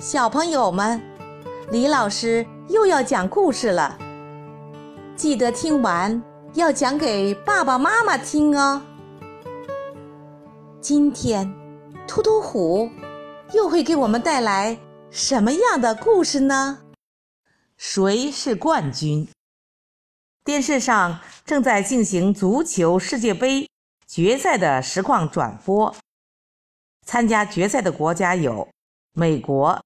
小朋友们，李老师又要讲故事了，记得听完要讲给爸爸妈妈听哦。今天突突虎又会给我们带来什么样的故事呢？谁是冠军？电视上正在进行足球世界杯决赛的实况转播，参加决赛的国家有美国、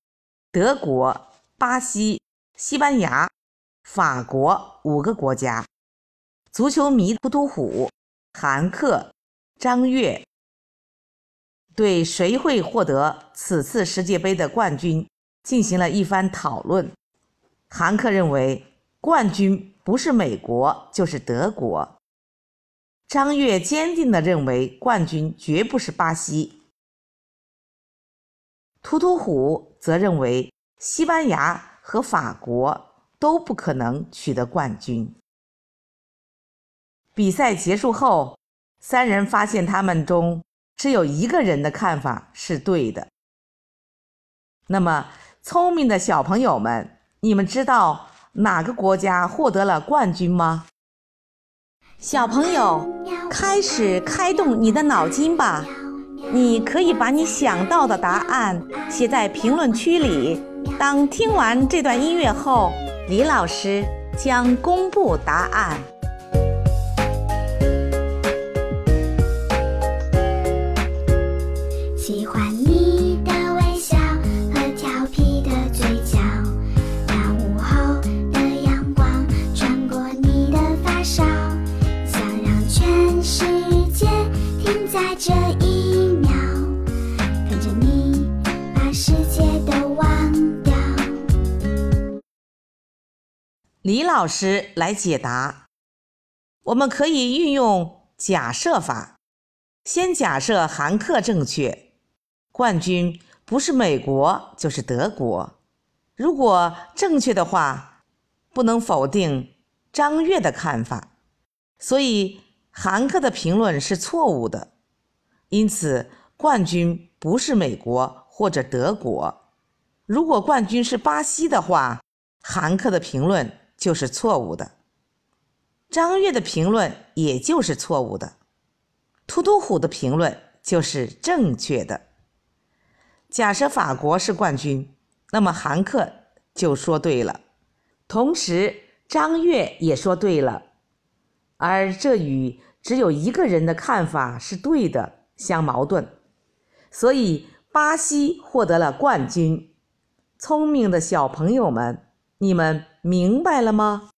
德国、巴西、西班牙、法国5个国家。足球迷突突虎、韩克、张悦对谁会获得此次世界杯的冠军进行了一番讨论。韩克认为冠军不是美国就是德国，张悦坚定地认为冠军绝不是巴西，突突虎则认为西班牙和法国都不可能取得冠军。比赛结束后，3人发现他们中只有1个人的看法是对的。那么，聪明的小朋友们，你们知道哪个国家获得了冠军吗？小朋友，开始开动你的脑筋吧，你可以把你想到的答案写在评论区里。当听完这段音乐后，李老师将公布答案。喜欢你的微笑和调皮的嘴角，那午后的阳光穿过你的发梢，想让全世界停在这一秒，跟着你把世界都忘掉。李老师来解答，我们可以运用假设法，先假设韩克正确，冠军不是美国就是德国。如果正确的话，不能否定张悦的看法，所以韩克的评论是错误的。因此，冠军不是美国或者德国。如果冠军是巴西的话，韩克的评论就是错误的，张悦的评论也就是错误的，突突虎的评论就是正确的。假设法国是冠军，那么韩克就说对了，同时张悦也说对了，而这与只有1个人的看法是对的相矛盾，所以巴西获得了冠军。聪明的小朋友们，你们明白了吗？